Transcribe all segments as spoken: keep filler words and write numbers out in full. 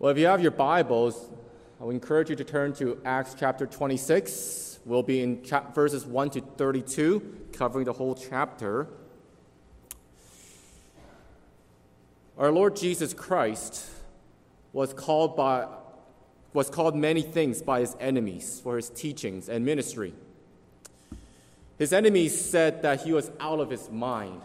Well, if you have your Bibles, I would encourage you to turn to Acts chapter twenty-six. We'll be in chap- verses one to thirty-two, covering the whole chapter. Our Lord Jesus Christ was called by was called many things by his enemies for his teachings and ministry. His enemies said that he was out of his mind.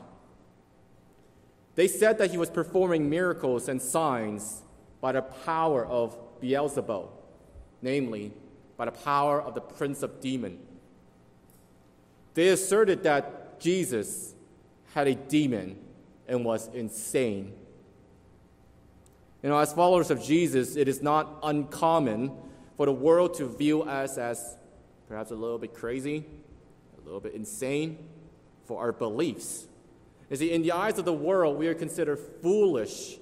They said that he was performing miracles and signs by the power of Beelzebub, namely, by the power of the prince of demons. They asserted that Jesus had a demon and was insane. You know, as followers of Jesus, it is not uncommon for the world to view us as perhaps a little bit crazy, a little bit insane for our beliefs. You see, in the eyes of the world, we are considered foolish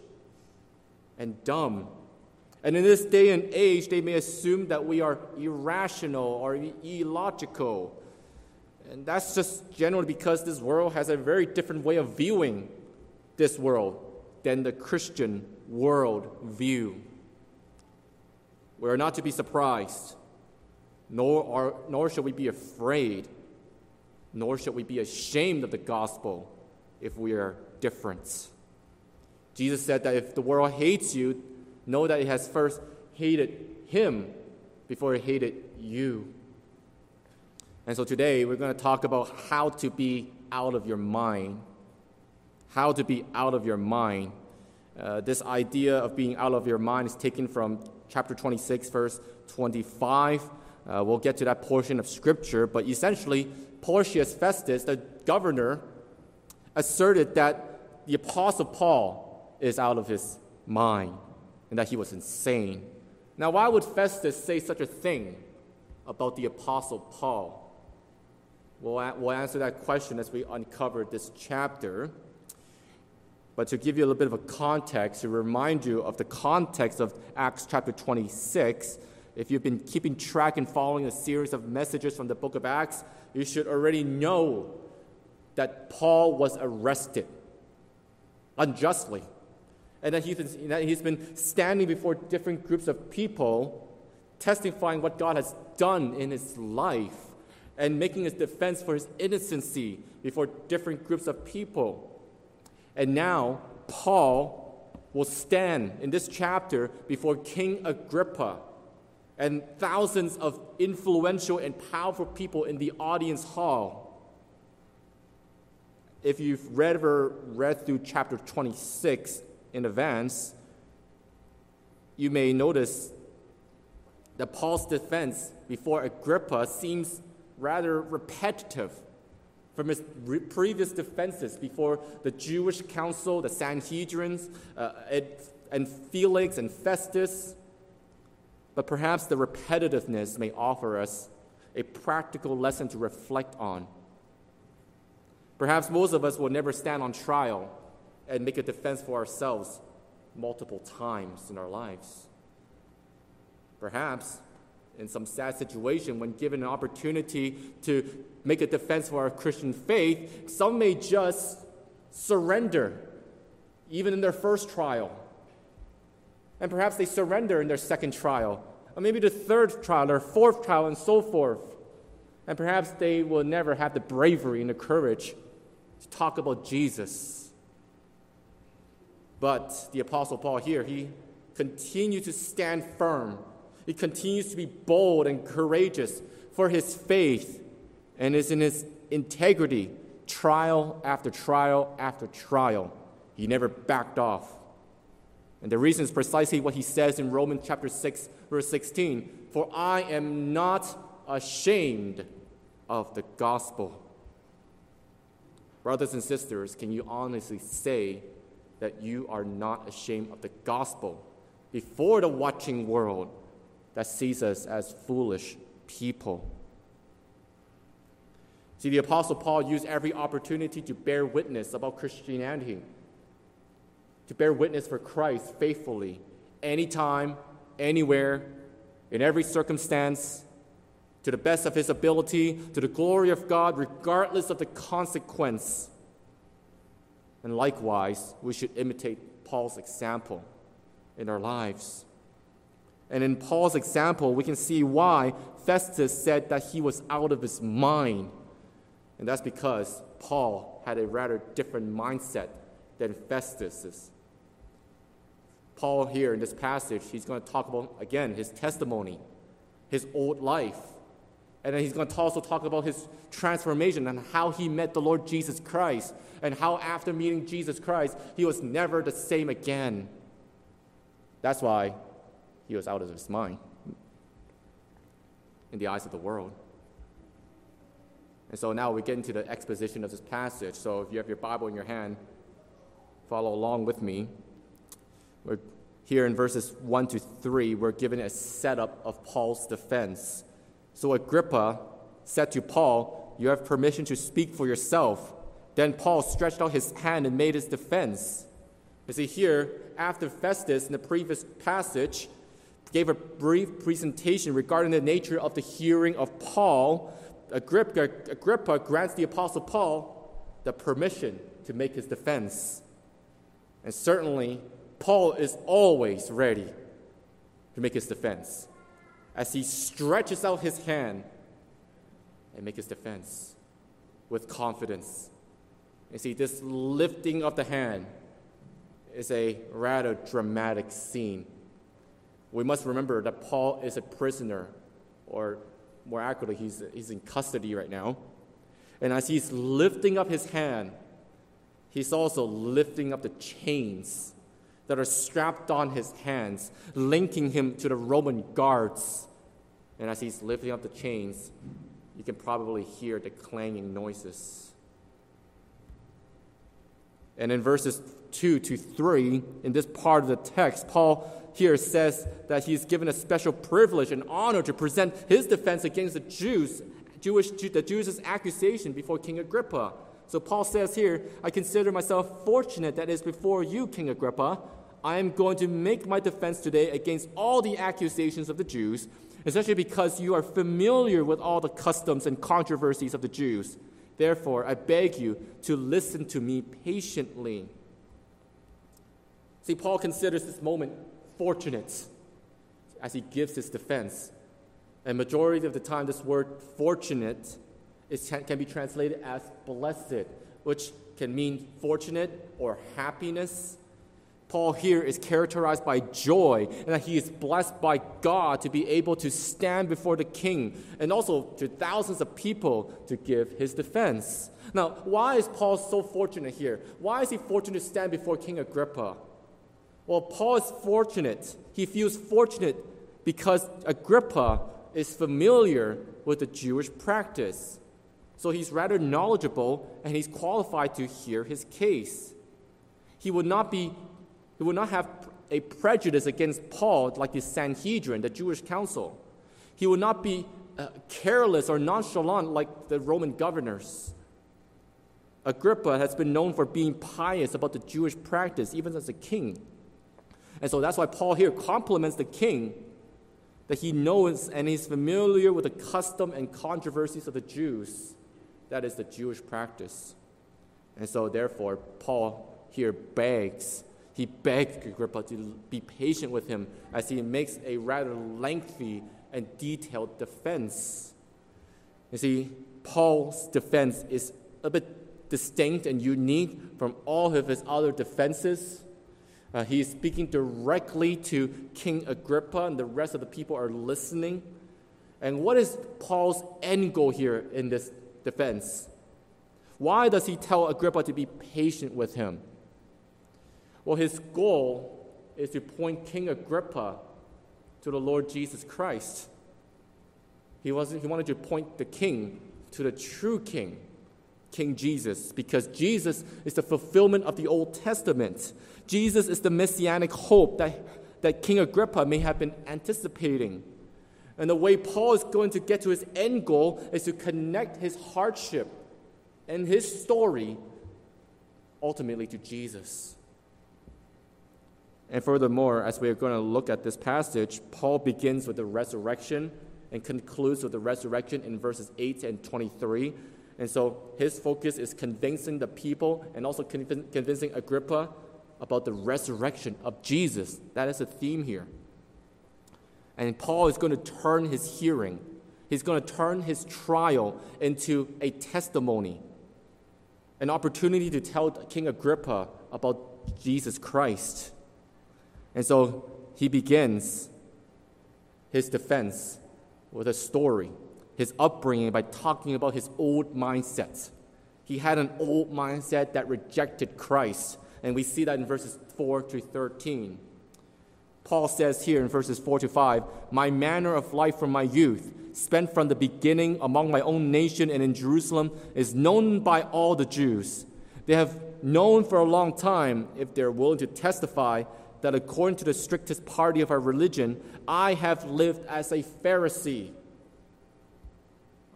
and dumb. And in this day and age, they may assume that we are irrational or illogical. And that's just generally because this world has a very different way of viewing this world than the Christian world view. We are not to be surprised, nor are, nor should we be afraid, nor should we be ashamed of the gospel if we are different. Jesus said that if the world hates you, know that it has first hated him before it hated you. And so today we're going to talk about how to be out of your mind. How to be out of your mind. Uh, this idea of being out of your mind is taken from chapter twenty-six, verse twenty-five. Uh, we'll get to that portion of Scripture, but essentially Porcius Festus, the governor, asserted that the Apostle Paul is out of his mind, and that he was insane. Now, why would Festus say such a thing about the Apostle Paul? We'll, we'll answer that question as we uncover this chapter. But to give you a little bit of a context, to remind you of the context of Acts chapter twenty-six, if you've been keeping track and following a series of messages from the book of Acts, you should already know that Paul was arrested unjustly, and that he's, been, that he's been standing before different groups of people, testifying what God has done in his life, and making his defense for his innocency before different groups of people. And now, Paul will stand in this chapter before King Agrippa and thousands of influential and powerful people in the audience hall. If you've read or read through chapter twenty-six, in advance, you may notice that Paul's defense before Agrippa seems rather repetitive from his re- previous defenses before the Jewish council, the Sanhedrins, uh, and, and Felix and Festus. But perhaps the repetitiveness may offer us a practical lesson to reflect on. Perhaps most of us will never stand on trial and make a defense for ourselves multiple times in our lives. Perhaps in some sad situation, when given an opportunity to make a defense for our Christian faith, some may just surrender, even in their first trial. And perhaps they surrender in their second trial, or maybe the third trial, their fourth trial, and so forth. And perhaps they will never have the bravery and the courage to talk about Jesus. But the Apostle Paul here, he continues to stand firm. He continues to be bold and courageous for his faith, and is in his integrity, trial after trial after trial. He never backed off. And the reason is precisely what he says in Romans chapter six, verse sixteen, "For I am not ashamed of the gospel." Brothers and sisters, can you honestly say that you are not ashamed of the gospel before the watching world that sees us as foolish people? See, the Apostle Paul used every opportunity to bear witness about Christianity, to bear witness for Christ faithfully, anytime, anywhere, in every circumstance, to the best of his ability, to the glory of God, regardless of the consequence. And likewise, we should imitate Paul's example in our lives. And in Paul's example, we can see why Festus said that he was out of his mind. And that's because Paul had a rather different mindset than Festus's. Paul here in this passage, he's going to talk about, again, his testimony, his old life. And then he's going to also talk about his transformation and how he met the Lord Jesus Christ and how after meeting Jesus Christ, he was never the same again. That's why he was out of his mind in the eyes of the world. And so now we get into the exposition of this passage. So if you have your Bible in your hand, follow along with me. We're here in verses one to three, we're given a setup of Paul's defense. So Agrippa said to Paul, "You have permission to speak for yourself." Then Paul stretched out his hand and made his defense. You see here, after Festus in the previous passage gave a brief presentation regarding the nature of the hearing of Paul, Agrippa, Agrippa grants the Apostle Paul the permission to make his defense. And certainly, Paul is always ready to make his defense as he stretches out his hand and makes his defense with confidence. You see, this lifting of the hand is a rather dramatic scene. We must remember that Paul is a prisoner, or more accurately, he's, he's in custody right now. And as he's lifting up his hand, he's also lifting up the chains that are strapped on his hands, linking him to the Roman guards. And as he's lifting up the chains, you can probably hear the clanging noises. And in verses two to three, in this part of the text, Paul here says that he's given a special privilege and honor to present his defense against the Jews, Jewish, the Jews' accusation before King Agrippa. So Paul says here, "I consider myself fortunate that it is before you, King Agrippa. I am going to make my defense today against all the accusations of the Jews, especially because you are familiar with all the customs and controversies of the Jews. Therefore, I beg you to listen to me patiently." See, Paul considers this moment fortunate as he gives his defense. And majority of the time, this word fortunate is, can be translated as blessed, which can mean fortunate or happiness. Paul here is characterized by joy, and that he is blessed by God to be able to stand before the king and also to thousands of people to give his defense. Now, why is Paul so fortunate here? Why is he fortunate to stand before King Agrippa? Well, Paul is fortunate. He feels fortunate because Agrippa is familiar with the Jewish practice. So he's rather knowledgeable, and he's qualified to hear his case. He would not be He would not have a prejudice against Paul like the Sanhedrin, the Jewish council. He would not be uh, careless or nonchalant like the Roman governors. Agrippa has been known for being pious about the Jewish practice, even as a king. And so that's why Paul here compliments the king, that he knows and he's familiar with the custom and controversies of the Jews. That is the Jewish practice. And so therefore, Paul here begs He begged Agrippa to be patient with him as he makes a rather lengthy and detailed defense. You see, Paul's defense is a bit distinct and unique from all of his other defenses. Uh, he is speaking directly to King Agrippa, and the rest of the people are listening. And what is Paul's end goal here in this defense? Why does he tell Agrippa to be patient with him? Well, his goal is to point King Agrippa to the Lord Jesus Christ. He wasn't, he wanted to point the king to the true king, King Jesus, because Jesus is the fulfillment of the Old Testament. Jesus is the messianic hope that, that King Agrippa may have been anticipating. And the way Paul is going to get to his end goal is to connect his hardship and his story ultimately to Jesus. And furthermore, as we are going to look at this passage, Paul begins with the resurrection and concludes with the resurrection in verses eight and twenty-three. And so his focus is convincing the people and also conv- convincing Agrippa about the resurrection of Jesus. That is the theme here. And Paul is going to turn his hearing, he's going to turn his trial into a testimony, an opportunity to tell King Agrippa about Jesus Christ. And so he begins his defense with a story, his upbringing, by talking about his old mindset. He had an old mindset that rejected Christ, and we see that in verses four to thirteen. Paul says here in verses four to five, "My manner of life from my youth, spent from the beginning among my own nation and in Jerusalem, is known by all the Jews. They have known for a long time, if they're willing to testify, that according to the strictest party of our religion, I have lived as a Pharisee."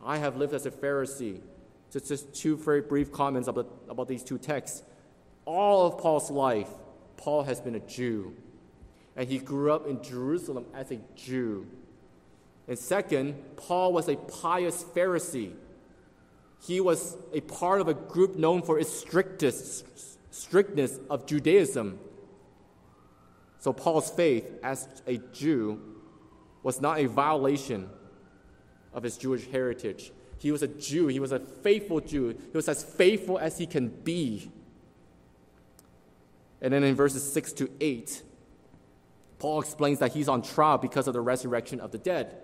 I have lived as a Pharisee. So just two very brief comments about, about these two texts. All of Paul's life, Paul has been a Jew. And he grew up in Jerusalem as a Jew. And second, Paul was a pious Pharisee. He was a part of a group known for its strictest strictness of Judaism. So Paul's faith as a Jew was not a violation of his Jewish heritage. He was a Jew. He was a faithful Jew. He was as faithful as he can be. And then in verses six to eight, Paul explains that he's on trial because of the resurrection of the dead.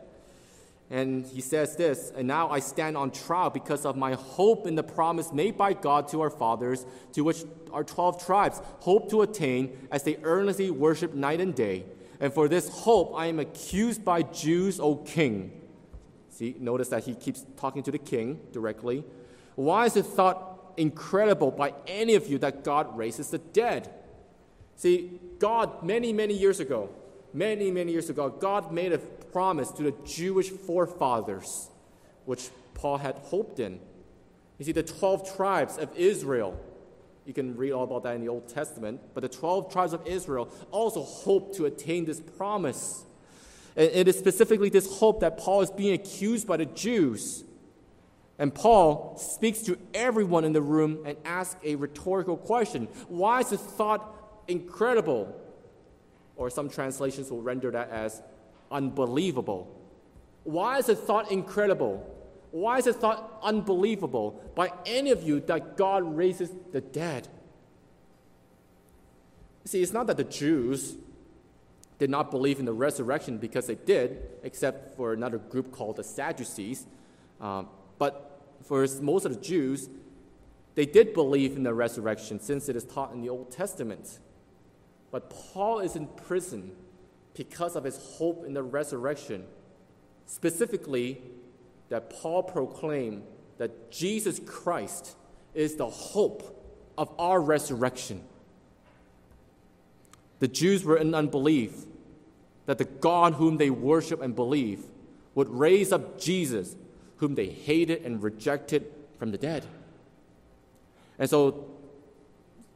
And he says this, "And now I stand on trial because of my hope in the promise made by God to our fathers, to which our twelve tribes hope to attain as they earnestly worship night and day. And for this hope I am accused by Jews, O king." See, notice that he keeps talking to the king directly. "Why is it thought incredible by any of you that God raises the dead?" See, God, many, many years ago, Many, many years ago, God made a promise to the Jewish forefathers, which Paul had hoped in. You see, the twelve tribes of Israel, you can read all about that in the Old Testament, but the twelve tribes of Israel also hoped to attain this promise. And it is specifically this hope that Paul is being accused by the Jews. And Paul speaks to everyone in the room and asks a rhetorical question. Why is the thought incredible? Or some translations will render that as unbelievable. Why is it thought incredible? Why is it thought unbelievable by any of you that God raises the dead? See, it's not that the Jews did not believe in the resurrection, because they did, except for another group called the Sadducees. Um, but for most of the Jews, they did believe in the resurrection, since it is taught in the Old Testament. But Paul is in prison because of his hope in the resurrection, specifically that Paul proclaimed that Jesus Christ is the hope of our resurrection. The Jews were in unbelief that the God whom they worship and believe would raise up Jesus, whom they hated and rejected, from the dead. And so,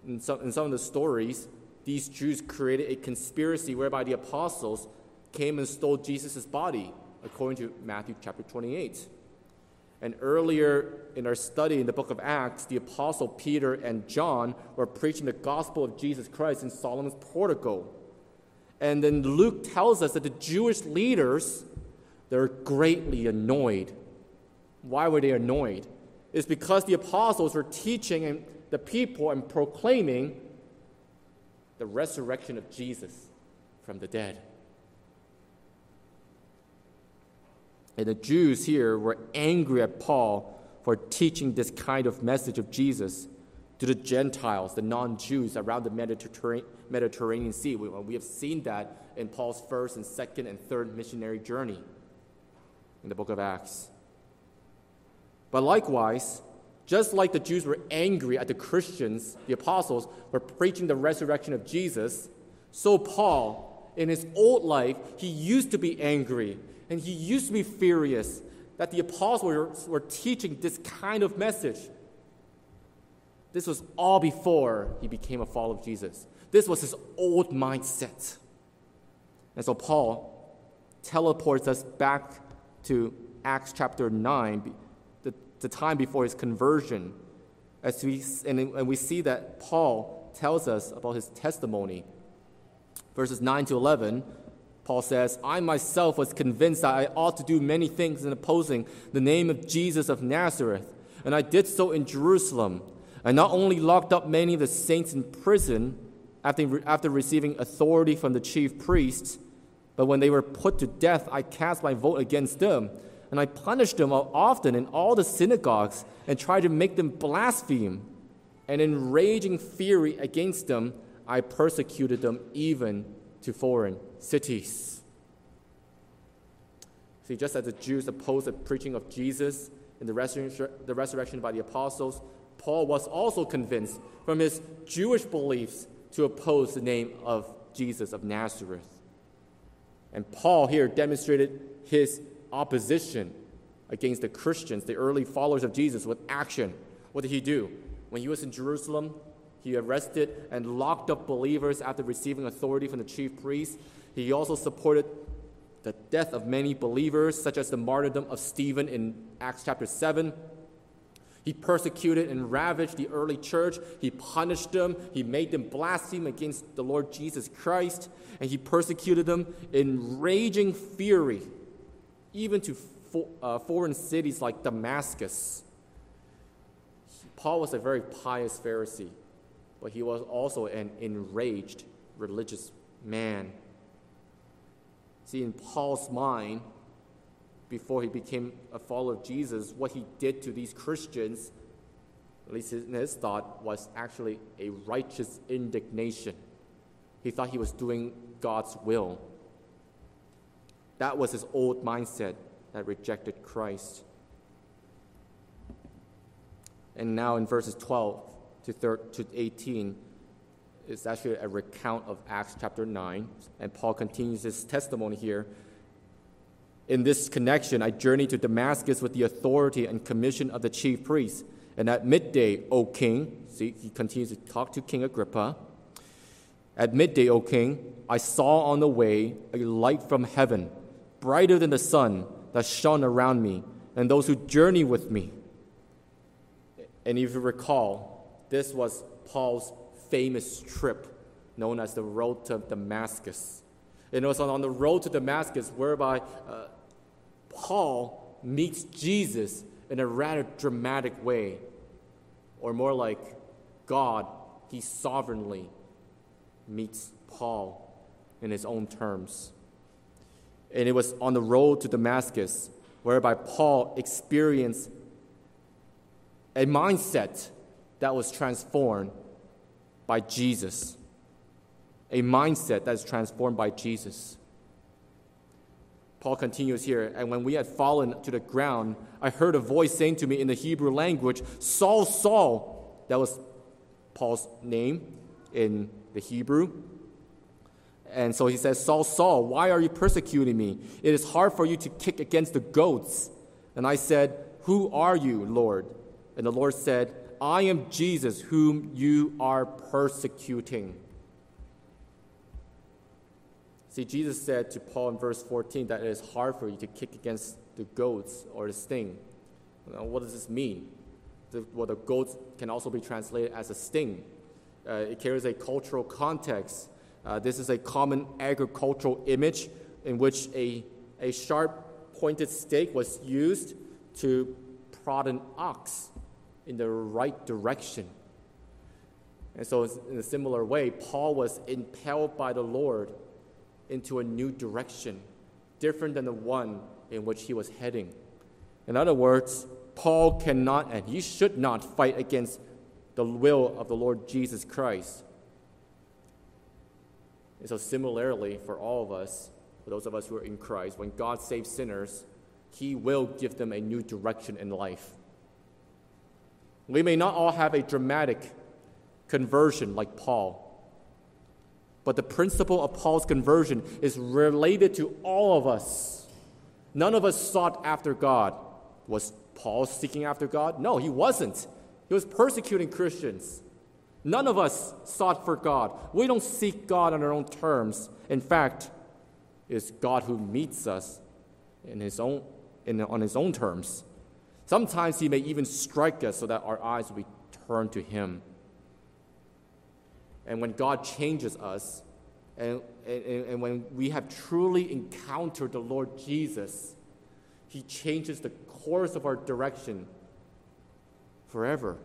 in some, in some of the stories, these Jews created a conspiracy whereby the apostles came and stole Jesus' body, according to Matthew chapter twenty-eight. And earlier in our study in the book of Acts, the apostle Peter and John were preaching the gospel of Jesus Christ in Solomon's portico. And then Luke tells us that the Jewish leaders, they're greatly annoyed. Why were they annoyed? It's because the apostles were teaching the people and proclaiming the resurrection of Jesus from the dead. And the Jews here were angry at Paul for teaching this kind of message of Jesus to the Gentiles, the non-Jews around the Mediterranean, Mediterranean Sea. We, we have seen that in Paul's first and second and third missionary journey in the book of Acts. But likewise, just like the Jews were angry at the Christians, the apostles, for preaching the resurrection of Jesus, so Paul, in his old life, he used to be angry, and he used to be furious that the apostles were, were teaching this kind of message. This was all before he became a follower of Jesus. This was his old mindset. And so Paul teleports us back to Acts chapter nine, the time before his conversion, as we and, and we see that Paul tells us about his testimony. Verses nine to eleven, Paul says, I myself was convinced that I ought to do many things in opposing the name of Jesus of Nazareth, and I did so in Jerusalem. I not only locked up many of the saints in prison after, after receiving authority from the chief priests, but when they were put to death, I cast my vote against them, and I punished them often in all the synagogues and tried to make them blaspheme. And in raging fury against them, I persecuted them even to foreign cities. See, just as the Jews opposed the preaching of Jesus and the, resur- the resurrection by the apostles, Paul was also convinced from his Jewish beliefs to oppose the name of Jesus of Nazareth. And Paul here demonstrated his opposition against the Christians, the early followers of Jesus, with action. What did he do? When he was in Jerusalem, he arrested and locked up believers after receiving authority from the chief priests. He also supported the death of many believers, such as the martyrdom of Stephen in Acts chapter seven. He persecuted and ravaged the early church. He punished them. He made them blaspheme against the Lord Jesus Christ. And he persecuted them in raging fury, even to fo- uh, foreign cities like Damascus. Paul was a very pious Pharisee, but he was also an enraged religious man. See, in Paul's mind, before he became a follower of Jesus, what he did to these Christians, at least in his thought, was actually a righteous indignation. He thought he was doing God's will. That was his old mindset that rejected Christ. And now in verses twelve to eighteen, it's actually a recount of Acts chapter nine, and Paul continues his testimony here. In this connection, I journeyed to Damascus with the authority and commission of the chief priests. And at midday, O king, see, he continues to talk to King Agrippa. At midday, O king, I saw on the way a light from heaven, brighter than the sun, that shone around me and those who journey with me. And if you recall, this was Paul's famous trip known as the Road to Damascus. And it was on the road to Damascus whereby uh, Paul meets Jesus in a rather dramatic way, or more like God, he sovereignly meets Paul in his own terms. And it was on the road to Damascus whereby Paul experienced a mindset that was transformed by Jesus. A mindset that is transformed by Jesus. Paul continues here, and when we had fallen to the ground, I heard a voice saying to me in the Hebrew language, Saul, Saul. That was Paul's name in the Hebrew. And so he says, Saul, Saul, why are you persecuting me? It is hard for you to kick against the goats. And I said, Who are you, Lord? And the Lord said, I am Jesus, whom you are persecuting. See, Jesus said to Paul in verse fourteen that it is hard for you to kick against the goats or the sting. Now, what does this mean? The, well, the goats can also be translated as a sting. Uh, it carries a cultural context. Uh, this is a common agricultural image in which a, a sharp-pointed stake was used to prod an ox in the right direction. And so in a similar way, Paul was impelled by the Lord into a new direction, different than the one in which he was heading. In other words, Paul cannot and he should not fight against the will of the Lord Jesus Christ. And so similarly, for all of us, for those of us who are in Christ, when God saves sinners, he will give them a new direction in life. We may not all have a dramatic conversion like Paul, but the principle of Paul's conversion is related to all of us. None of us sought after God. Was Paul seeking after God? No, he wasn't. He was persecuting Christians. None of us sought for God. We don't seek God on our own terms. In fact, it is God who meets us in his own, in, on his own terms. Sometimes he may even strike us so that our eyes will be turned to him. And when God changes us, And, and, and when we have truly encountered the Lord Jesus, he changes the course of our direction forever.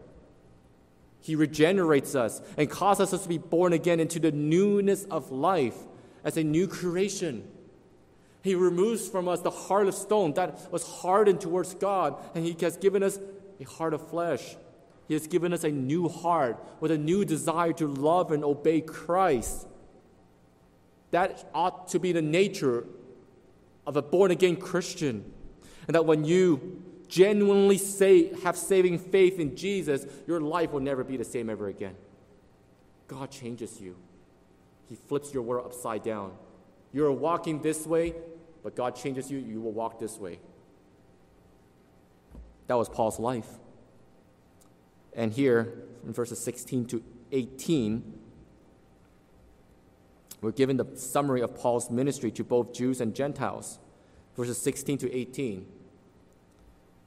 He regenerates us and causes us to be born again into the newness of life as a new creation. He removes from us the heart of stone that was hardened towards God, and he has given us a heart of flesh. He has given us a new heart with a new desire to love and obey Christ. That ought to be the nature of a born-again Christian. And that when you genuinely say, have saving faith in Jesus, your life will never be the same ever again. God changes you. He flips your world upside down. You're walking this way, but God changes you, you will walk this way. That was Paul's life. And here, in verses sixteen to eighteen, we're given the summary of Paul's ministry to both Jews and Gentiles, verses sixteen to eighteen,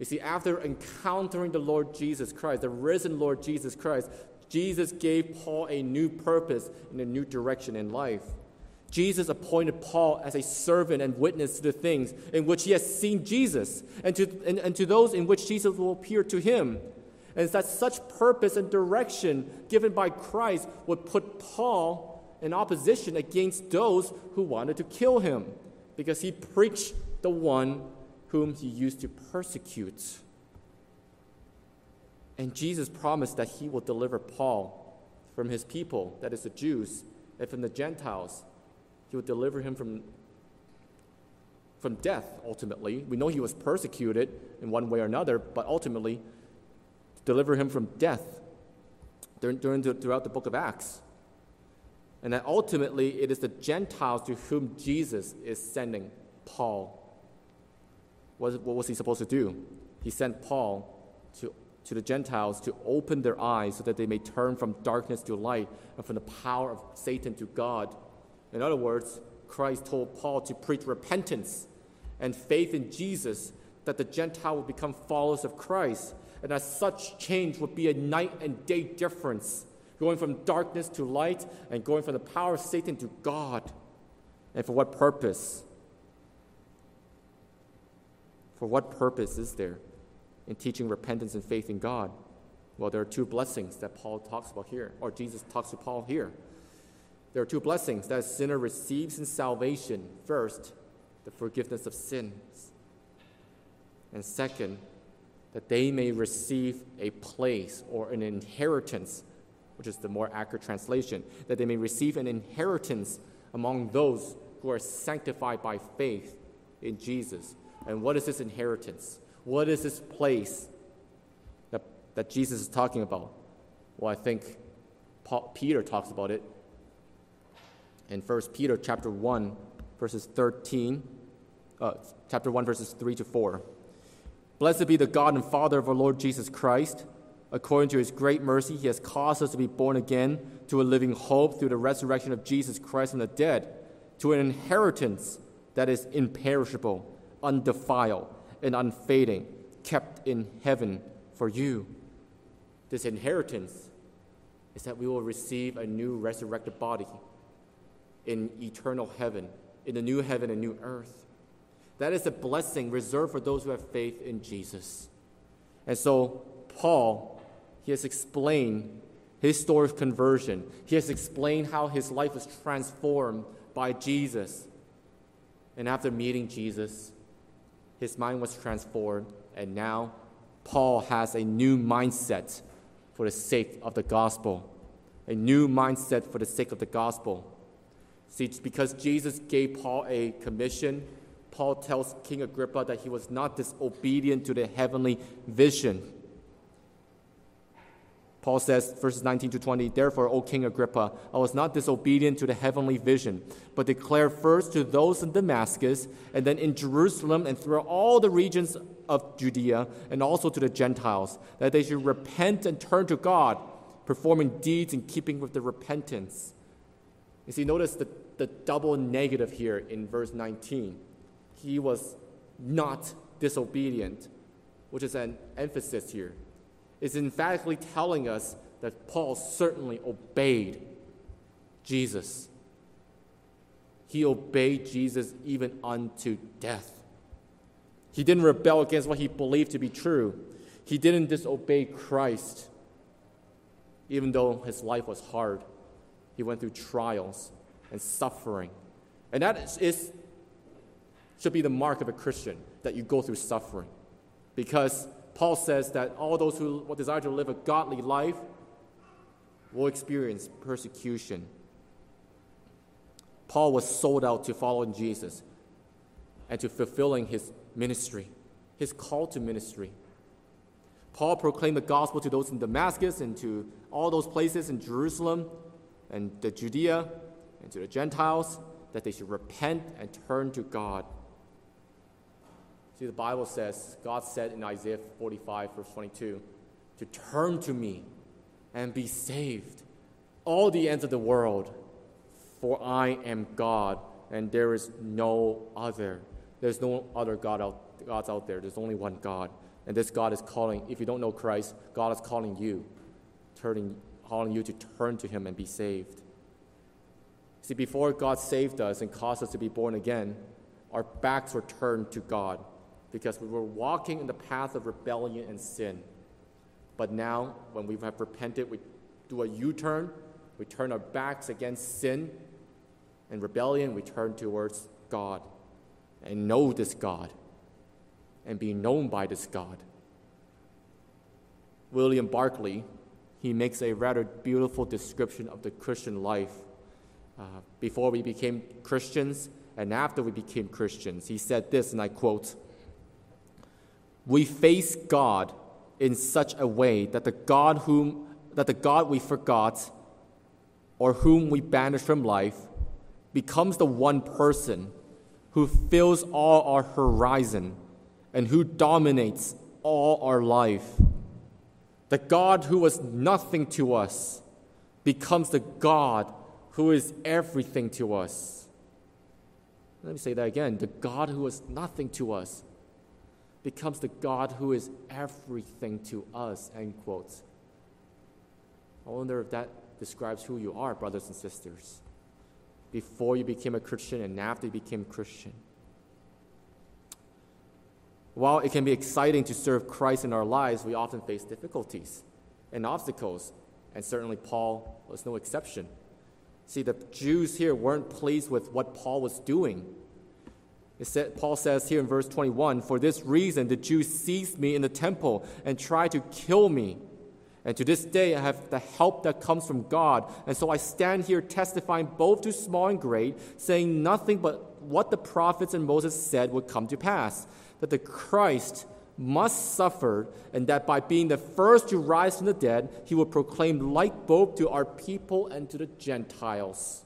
You see, after encountering the Lord Jesus Christ, the risen Lord Jesus Christ, Jesus gave Paul a new purpose and a new direction in life. Jesus appointed Paul as a servant and witness to the things in which he has seen Jesus, and to, and, and to those in which Jesus will appear to him. And it's that such purpose and direction given by Christ would put Paul in opposition against those who wanted to kill him, because he preached the one whom he used to persecute. And Jesus promised that he will deliver Paul from his people, that is the Jews, and from the Gentiles. He would deliver him from, from death, ultimately. We know he was persecuted in one way or another, but ultimately, deliver him from death during, during the, throughout the book of Acts. And that ultimately, it is the Gentiles to whom Jesus is sending Paul. What, what was he supposed to do? He sent Paul to to the Gentiles to open their eyes so that they may turn from darkness to light and from the power of Satan to God. In other words, Christ told Paul to preach repentance and faith in Jesus, that the Gentile would become followers of Christ, and that such change would be a night and day difference, going from darkness to light and going from the power of Satan to God. And for what purpose? For what purpose is there in teaching repentance and faith in God? Well, there are two blessings that Paul talks about here, or Jesus talks to Paul here. There are two blessings that a sinner receives in salvation. First, the forgiveness of sins. And second, that they may receive a place or an inheritance, which is the more accurate translation, that they may receive an inheritance among those who are sanctified by faith in Jesus. And what is this inheritance? What is this place that, that Jesus is talking about? Well, I think Paul, Peter talks about it in First Peter chapter one, verses thirteen, uh, chapter one, verses three to four. "Blessed be the God and Father of our Lord Jesus Christ. According to his great mercy, he has caused us to be born again to a living hope through the resurrection of Jesus Christ from the dead, to an inheritance that is imperishable, undefiled, and unfading, kept in heaven for you." This inheritance is that we will receive a new resurrected body in eternal heaven, in the new heaven and new earth. That is a blessing reserved for those who have faith in Jesus. And so Paul, he has explained his story of conversion. He has explained how his life was transformed by Jesus. And after meeting Jesus, his mind was transformed, and now Paul has a new mindset for the sake of the gospel. A new mindset for the sake of the gospel. See, because Jesus gave Paul a commission, Paul tells King Agrippa that he was not disobedient to the heavenly vision. Paul says, verses nineteen to twenty, "Therefore, O King Agrippa, I was not disobedient to the heavenly vision, but declared first to those in Damascus, and then in Jerusalem and throughout all the regions of Judea, and also to the Gentiles, that they should repent and turn to God, performing deeds in keeping with the repentance." You see, notice the, the double negative here in verse nineteen. He was not disobedient, which is an emphasis here. Is emphatically telling us that Paul certainly obeyed Jesus. He obeyed Jesus even unto death. He didn't rebel against what he believed to be true. He didn't disobey Christ. Even though his life was hard, he went through trials and suffering. And that is, is should be the mark of a Christian, that you go through suffering. Because Paul says that all those who desire to live a godly life will experience persecution. Paul was sold out to following Jesus and to fulfilling his ministry, his call to ministry. Paul proclaimed the gospel to those in Damascus and to all those places in Jerusalem and the Judea and to the Gentiles that they should repent and turn to God. See, the Bible says, God said in Isaiah forty-five, verse twenty-two, "To turn to me and be saved, all the ends of the world, for I am God, and there is no other." There's no other God out, gods out there. There's only one God. And this God is calling, if you don't know Christ, God is calling you, turning, calling you to turn to him and be saved. See, before God saved us and caused us to be born again, our backs were turned to God, because we were walking in the path of rebellion and sin. But now, when we have repented, we do a U-turn, we turn our backs against sin and rebellion, we turn towards God and know this God and be known by this God. William Barclay, he makes a rather beautiful description of the Christian life uh, before we became Christians and after we became Christians. He said this, and I quote, "We face God in such a way that the God whom that the God we forgot or whom we banished from life becomes the one person who fills all our horizon and who dominates all our life. The God who was nothing to us becomes the God who is everything to us." Let me say that again. The God who was nothing to us becomes the God who is everything to us, end quote. I wonder if that describes who you are, brothers and sisters, before you became a Christian and after you became a Christian. While it can be exciting to serve Christ in our lives, we often face difficulties and obstacles, and certainly Paul was no exception. See, the Jews here weren't pleased with what Paul was doing. It said, Paul says here in verse twenty-one, "For this reason the Jews seized me in the temple and tried to kill me. And to this day I have the help that comes from God. And so I stand here testifying both to small and great, saying nothing but what the prophets and Moses said would come to pass, that the Christ must suffer, and that by being the first to rise from the dead, he will proclaim light both to our people and to the Gentiles."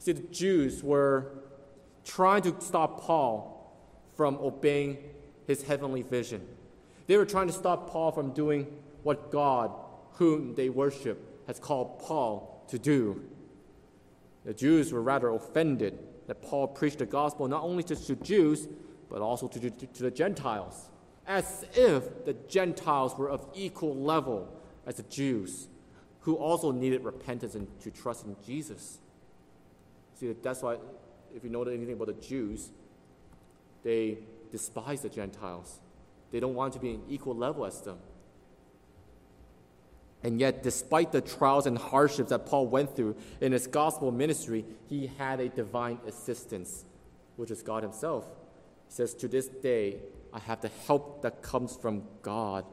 See, the Jews were trying to stop Paul from obeying his heavenly vision. They were trying to stop Paul from doing what God, whom they worship, has called Paul to do. The Jews were rather offended that Paul preached the gospel not only to the Jews, but also to, to, to the Gentiles, as if the Gentiles were of equal level as the Jews, who also needed repentance and to trust in Jesus. See, that's why, if you know anything about the Jews, they despise the Gentiles. They don't want to be an equal level as them. And yet, despite the trials and hardships that Paul went through in his gospel ministry, he had a divine assistance, which is God himself. He says, "To this day, I have the help that comes from God."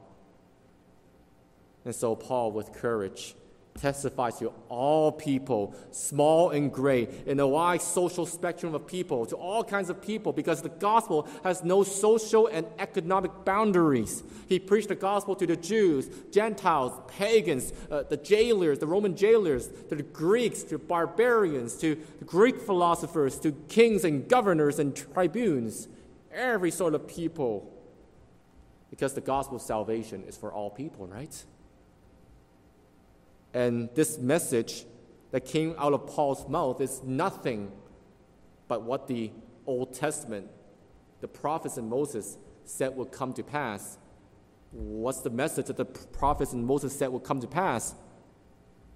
And so Paul, with courage testifies to all people, small and great, in a wide social spectrum of people, to all kinds of people, because the gospel has no social and economic boundaries. He preached the gospel to the Jews, Gentiles, pagans, uh, the jailers, the Roman jailers, to the Greeks, to barbarians, to the Greek philosophers, to kings and governors and tribunes, every sort of people, because the gospel of salvation is for all people, right? And this message that came out of Paul's mouth is nothing but what the Old Testament, the prophets and Moses said would come to pass. What's the message that the prophets and Moses said would come to pass?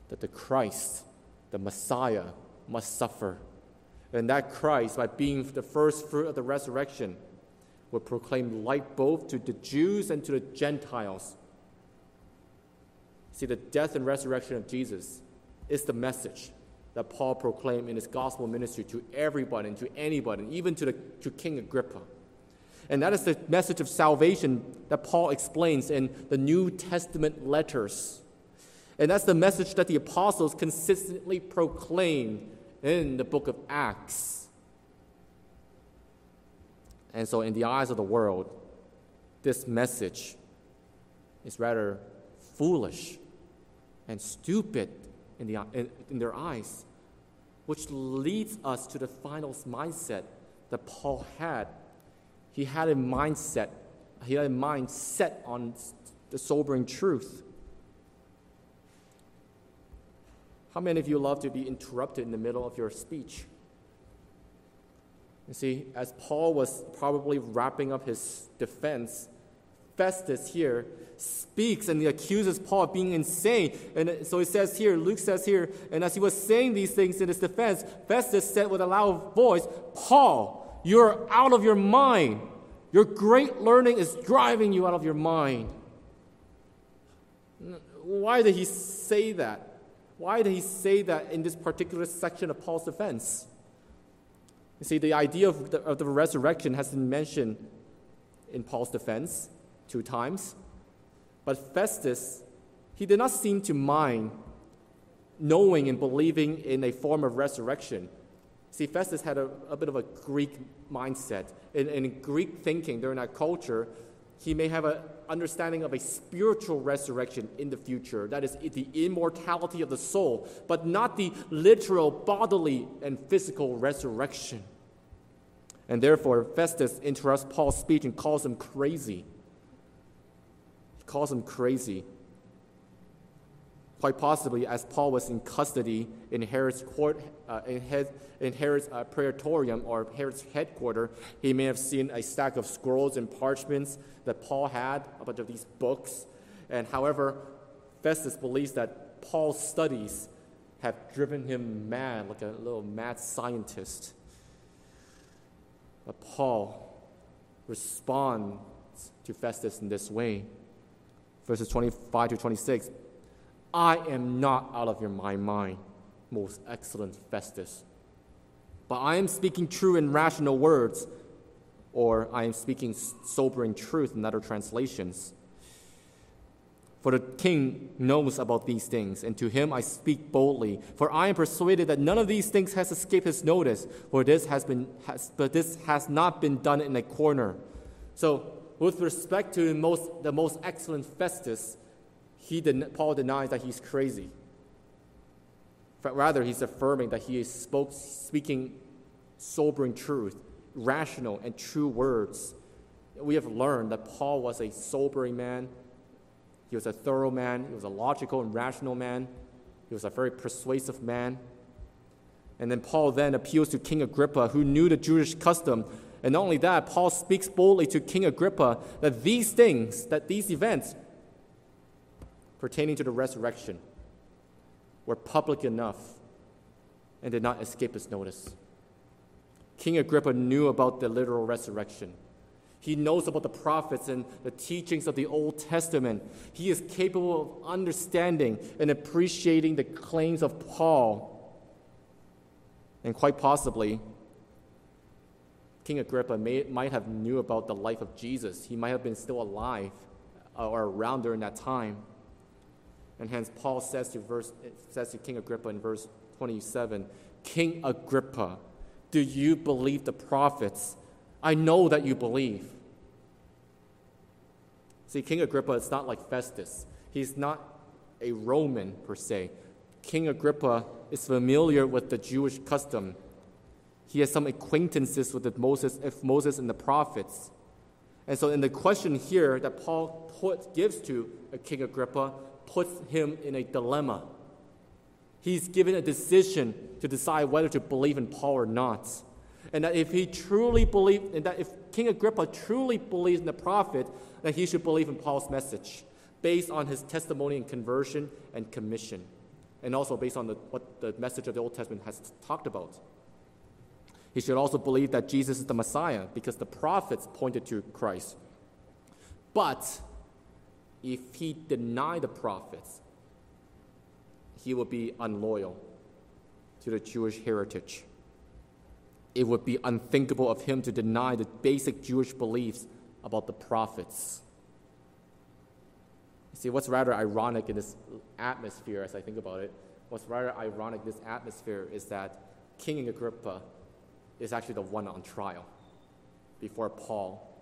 That the Christ, the Messiah, must suffer. And that Christ, by being the first fruit of the resurrection, will proclaim light both to the Jews and to the Gentiles. See, the death and resurrection of Jesus is the message that Paul proclaimed in his gospel ministry to everybody and to anybody, and even to, the, to King Agrippa. And that is the message of salvation that Paul explains in the New Testament letters. And that's the message that the apostles consistently proclaimed in the book of Acts. And so in the eyes of the world, this message is rather foolish and stupid in, the, in, in their eyes, which leads us to the final mindset that Paul had. He had a mindset, he had a mind set on the sobering truth. How many of you love to be interrupted in the middle of your speech? You see, as Paul was probably wrapping up his defense, Festus here speaks and he accuses Paul of being insane. And so he says here, Luke says here, and as he was saying these things in his defense, Festus said with a loud voice, "Paul, you're out of your mind. Your great learning is driving you out of your mind." Why did he say that? Why did he say that in this particular section of Paul's defense? You see, the idea of the, of the resurrection has been mentioned in Paul's defense two times. But Festus, he did not seem to mind knowing and believing in a form of resurrection. See, Festus had a, a bit of a Greek mindset. In, in Greek thinking during that culture, he may have an understanding of a spiritual resurrection in the future. That is the immortality of the soul, but not the literal bodily and physical resurrection. And therefore, Festus interrupts Paul's speech and calls him crazy. calls him crazy. Quite possibly, as Paul was in custody in Herod's court, uh, in, Herod, in Herod's uh, praetorium or Herod's headquarters, he may have seen a stack of scrolls and parchments that Paul had, a bunch of these books. And however, Festus believes that Paul's studies have driven him mad, like a little mad scientist. But Paul responds to Festus in this way. Verses twenty-five to twenty-six, "I am not out of your my mind, most excellent Festus, but I am speaking true and rational words," or "I am speaking sobering truth" in other translations. "For the king knows about these things, and to him I speak boldly. For I am persuaded that none of these things has escaped his notice, for this has been, has, but this has not been done in a corner." So, with respect to most, the most excellent Festus, he den- Paul denies that he's crazy. Rather, he's affirming that he is spoke, speaking sobering truth, rational and true words. We have learned that Paul was a sobering man. He was a thorough man. He was a logical and rational man. He was a very persuasive man. And then Paul then appeals to King Agrippa, who knew the Jewish custom. And not only that, Paul speaks boldly to King Agrippa that these things, that these events pertaining to the resurrection were public enough and did not escape his notice. King Agrippa knew about the literal resurrection. He knows about the prophets and the teachings of the Old Testament. He is capable of understanding and appreciating the claims of Paul. And quite possibly, King Agrippa may, might have knew about the life of Jesus. He might have been still alive or around during that time. And hence Paul says to, verse, says to King Agrippa in verse twenty-seven, King Agrippa, do you believe the prophets? I know that you believe. See, King Agrippa is not like Festus. He's not a Roman per se. King Agrippa is familiar with the Jewish custom. He has some acquaintances with the Moses, if Moses and the prophets. And so in the question here that Paul put, gives to King Agrippa, puts him in a dilemma. He's given a decision to decide whether to believe in Paul or not. And that if he truly believed, and that if King Agrippa truly believes in the prophet, that he should believe in Paul's message based on his testimony and conversion and commission, and also based on the, what the message of the Old Testament has talked about. He should also believe that Jesus is the Messiah because the prophets pointed to Christ. But if he denied the prophets, he would be unloyal to the Jewish heritage. It would be unthinkable of him to deny the basic Jewish beliefs about the prophets. See, what's rather ironic in this atmosphere, as I think about it, what's rather ironic in this atmosphere is that King Agrippa is actually the one on trial before Paul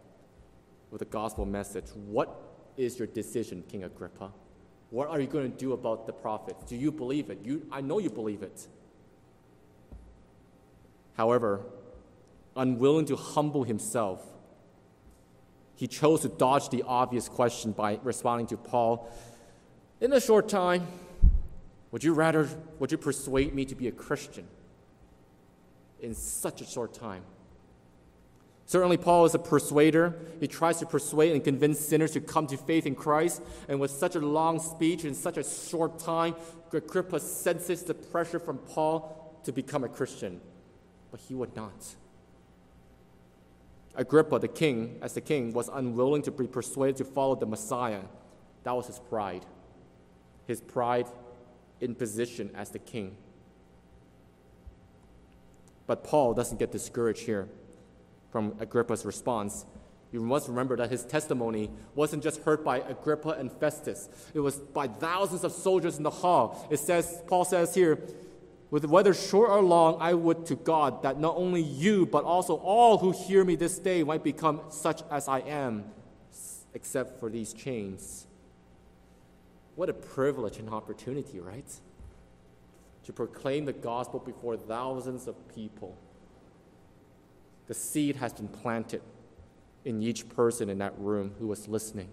with the gospel message. What is your decision, King Agrippa? What are you going to do about the prophets? Do you believe it? You, I know you believe it. However, unwilling to humble himself, he chose to dodge the obvious question by responding to Paul, in a short time, would you rather, would you persuade me to be a Christian in such a short time? Certainly, Paul is a persuader. He tries to persuade and convince sinners to come to faith in Christ. And with such a long speech in such a short time, Agrippa senses the pressure from Paul to become a Christian. But he would not. Agrippa, the king, as the king, was unwilling to be persuaded to follow the Messiah. That was his pride. His pride in position as the king. But Paul doesn't get discouraged here from Agrippa's response. You must remember that his testimony wasn't just heard by Agrippa and Festus. It was by thousands of soldiers in the hall. It says, Paul says here, with whether short or long, I would to God that not only you, but also all who hear me this day might become such as I am, except for these chains. What a privilege and opportunity, right? To proclaim the gospel before thousands of people. The seed has been planted in each person in that room who was listening.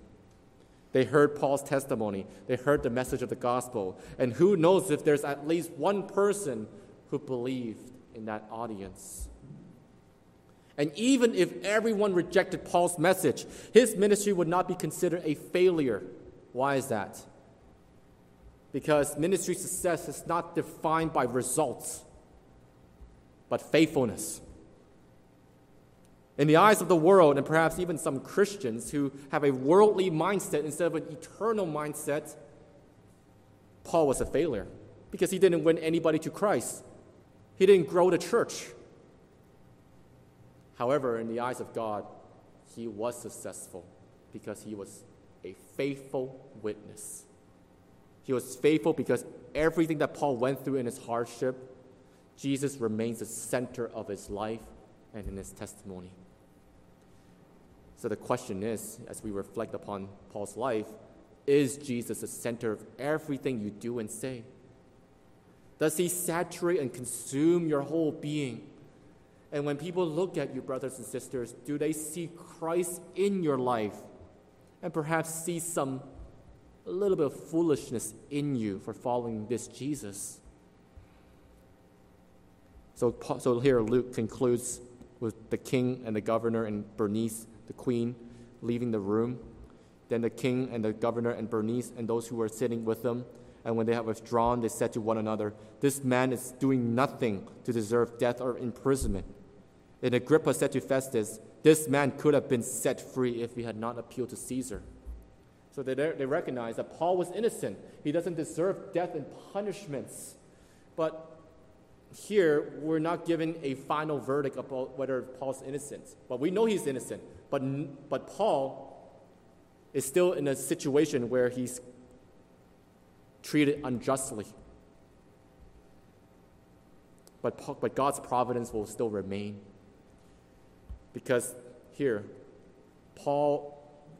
They heard Paul's testimony. They heard the message of the gospel. And who knows if there's at least one person who believed in that audience. And even if everyone rejected Paul's message, his ministry would not be considered a failure. Why is that? Because ministry success is not defined by results, but faithfulness. In the eyes of the world, and perhaps even some Christians who have a worldly mindset instead of an eternal mindset, Paul was a failure because he didn't win anybody to Christ. He didn't grow the church. However, in the eyes of God, he was successful because he was a faithful witness. He was faithful because everything that Paul went through in his hardship, Jesus remains the center of his life and in his testimony. So the question is, as we reflect upon Paul's life, is Jesus the center of everything you do and say? Does he saturate and consume your whole being? And when people look at you, brothers and sisters, do they see Christ in your life and perhaps see some, a little bit of foolishness in you for following this Jesus? So, so here Luke concludes with the king and the governor and Bernice, the queen, leaving the room. Then the king and the governor and Bernice and those who were sitting with them, and when they had withdrawn, they said to one another, this man is doing nothing to deserve death or imprisonment. And Agrippa said to Festus, this man could have been set free if he had not appealed to Caesar. So they, they recognized that Paul was innocent. He doesn't deserve death and punishments. But here, we're not given a final verdict about whether Paul's innocent. But we know he's innocent. But, but Paul is still in a situation where he's treated unjustly. But, but God's providence will still remain. Because here, Paul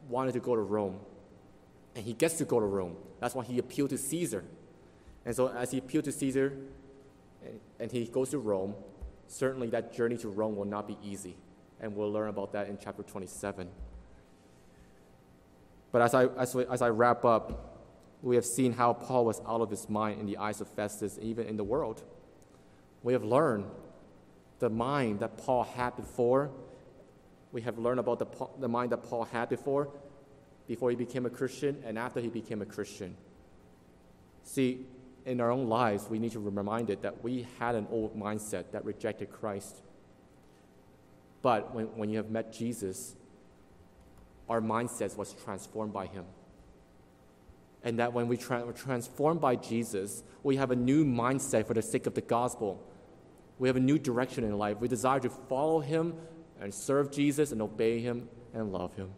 wanted to go to Rome, and he gets to go to Rome. That's why he appealed to Caesar. And so as he appealed to Caesar, and, and he goes to Rome, certainly that journey to Rome will not be easy. And we'll learn about that in chapter twenty-seven. But as I, as, as I wrap up, we have seen how Paul was out of his mind in the eyes of Festus, even in the world. We have learned the mind that Paul had before. We have learned about the, the mind that Paul had before, before he became a Christian and after he became a Christian. See, in our own lives, we need to be reminded that we had an old mindset that rejected Christ. But when, when you have met Jesus, our mindset was transformed by him. And that when we tra- we're transformed by Jesus, we have a new mindset for the sake of the gospel. We have a new direction in life. We desire to follow him and serve Jesus and obey him and love him.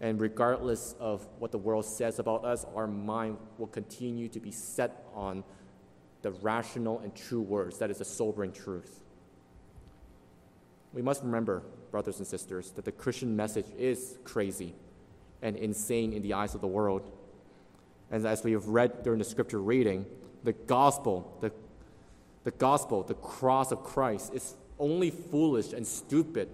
And regardless of what the world says about us, our mind will continue to be set on the rational and true words. That is a sobering truth. We must remember, brothers and sisters, that the Christian message is crazy and insane in the eyes of the world. And as we have read during the scripture reading, the gospel, the, the gospel, the cross of Christ is only foolish and stupid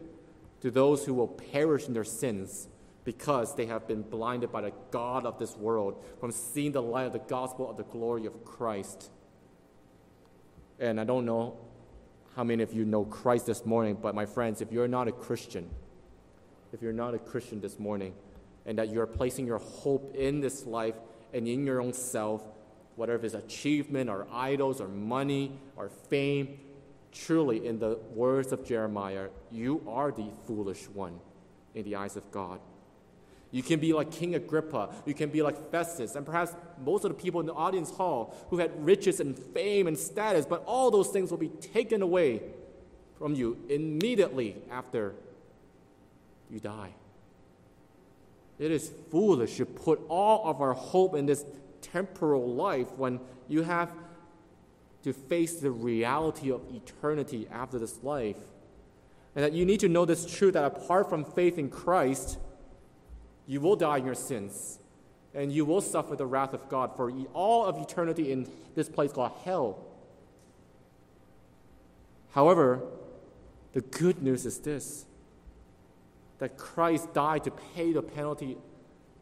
to those who will perish in their sins because they have been blinded by the god of this world from seeing the light of the gospel of the glory of Christ. And I don't know how many of you know Christ this morning, but my friends, if you're not a Christian, if you're not a Christian this morning, and that you're placing your hope in this life and in your own self, whatever it's achievement or idols or money or fame, truly, in the words of Jeremiah, you are the foolish one in the eyes of God. You can be like King Agrippa. You can be like Festus, and perhaps most of the people in the audience hall who had riches and fame and status, but all those things will be taken away from you immediately after you die. It is foolish to put all of our hope in this temporal life when you have to face the reality of eternity after this life. And that you need to know this truth, that apart from faith in Christ, you will die in your sins, and you will suffer the wrath of God for all of eternity in this place called hell. However, the good news is this, that Christ died to pay the penalty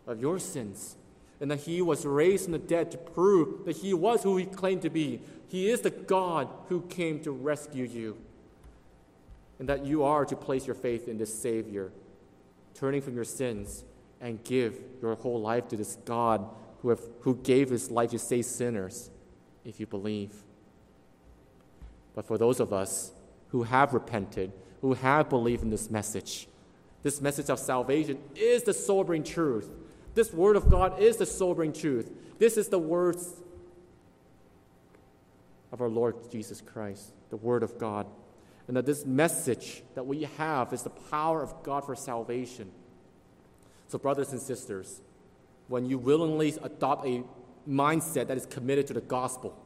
of your sins, and that he was raised from the dead to prove that he was who he claimed to be. He is the God who came to rescue you, and that you are to place your faith in this Savior, turning from your sins and give your whole life to this God who, have, who gave his life to save sinners, if you believe. But for those of us who have repented, who have believed in this message, this message of salvation is the sobering truth. This word of God is the sobering truth. This is the words of our Lord Jesus Christ, the word of God. And that this message that we have is the power of God for salvation. So brothers and sisters, when you willingly adopt a mindset that is committed to the gospel,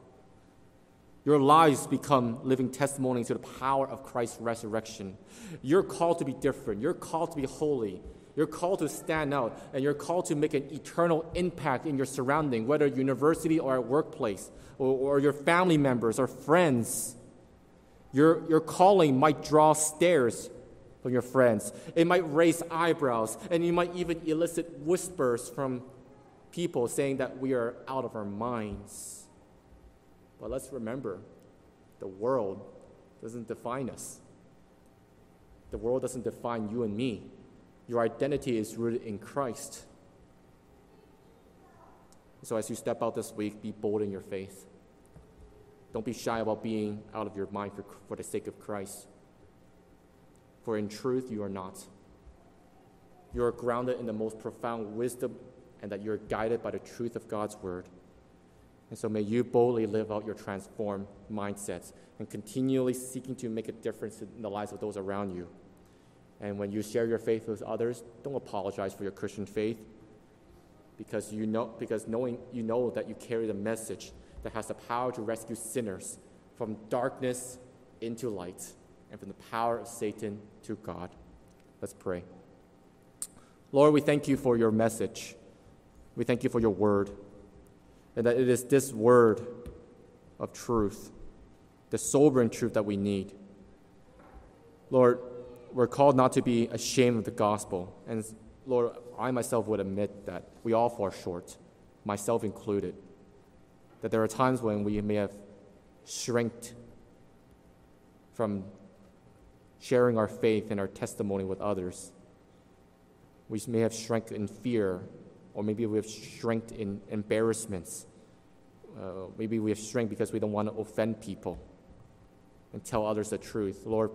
your lives become living testimonies to the power of Christ's resurrection. You're called to be different. You're called to be holy. You're called to stand out, and you're called to make an eternal impact in your surrounding, whether university or at workplace, or, or your family members or friends. Your, your calling might draw stares from your friends. It might raise eyebrows, and you might even elicit whispers from people saying that we are out of our minds. But let's remember, the world doesn't define us. The world doesn't define you and me. Your identity is rooted in Christ. So as you step out this week, be bold in your faith. Don't be shy about being out of your mind for, for the sake of Christ. For in truth, you are not. You are grounded in the most profound wisdom, and that you are guided by the truth of God's word. And so may you boldly live out your transformed mindsets and continually seeking to make a difference in the lives of those around you. And when you share your faith with others, don't apologize for your Christian faith, because you know because knowing you know that you carry the message that has the power to rescue sinners from darkness into light and from the power of Satan to God. Let's pray. Lord, we thank you for your message. We thank you for your word, and that it is this word of truth, the sobering truth that we need. Lord, we're called not to be ashamed of the gospel. And Lord, I myself would admit that we all fall short, myself included, that there are times when we may have shrank from sharing our faith and our testimony with others. We may have shrank in fear, or maybe we have shrank in embarrassments. Uh, maybe we have shrank because we don't want to offend people and tell others the truth. Lord,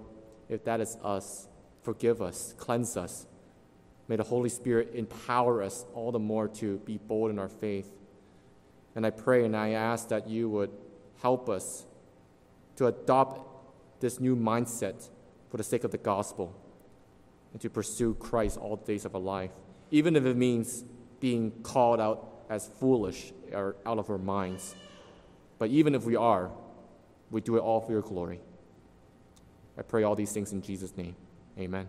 if that is us, forgive us, cleanse us. May the Holy Spirit empower us all the more to be bold in our faith. And I pray and I ask that you would help us to adopt this new mindset for the sake of the gospel and to pursue Christ all days of our life, even if it means being called out as foolish or out of our minds. But even if we are, we do it all for your glory. I pray all these things in Jesus' name. Amen.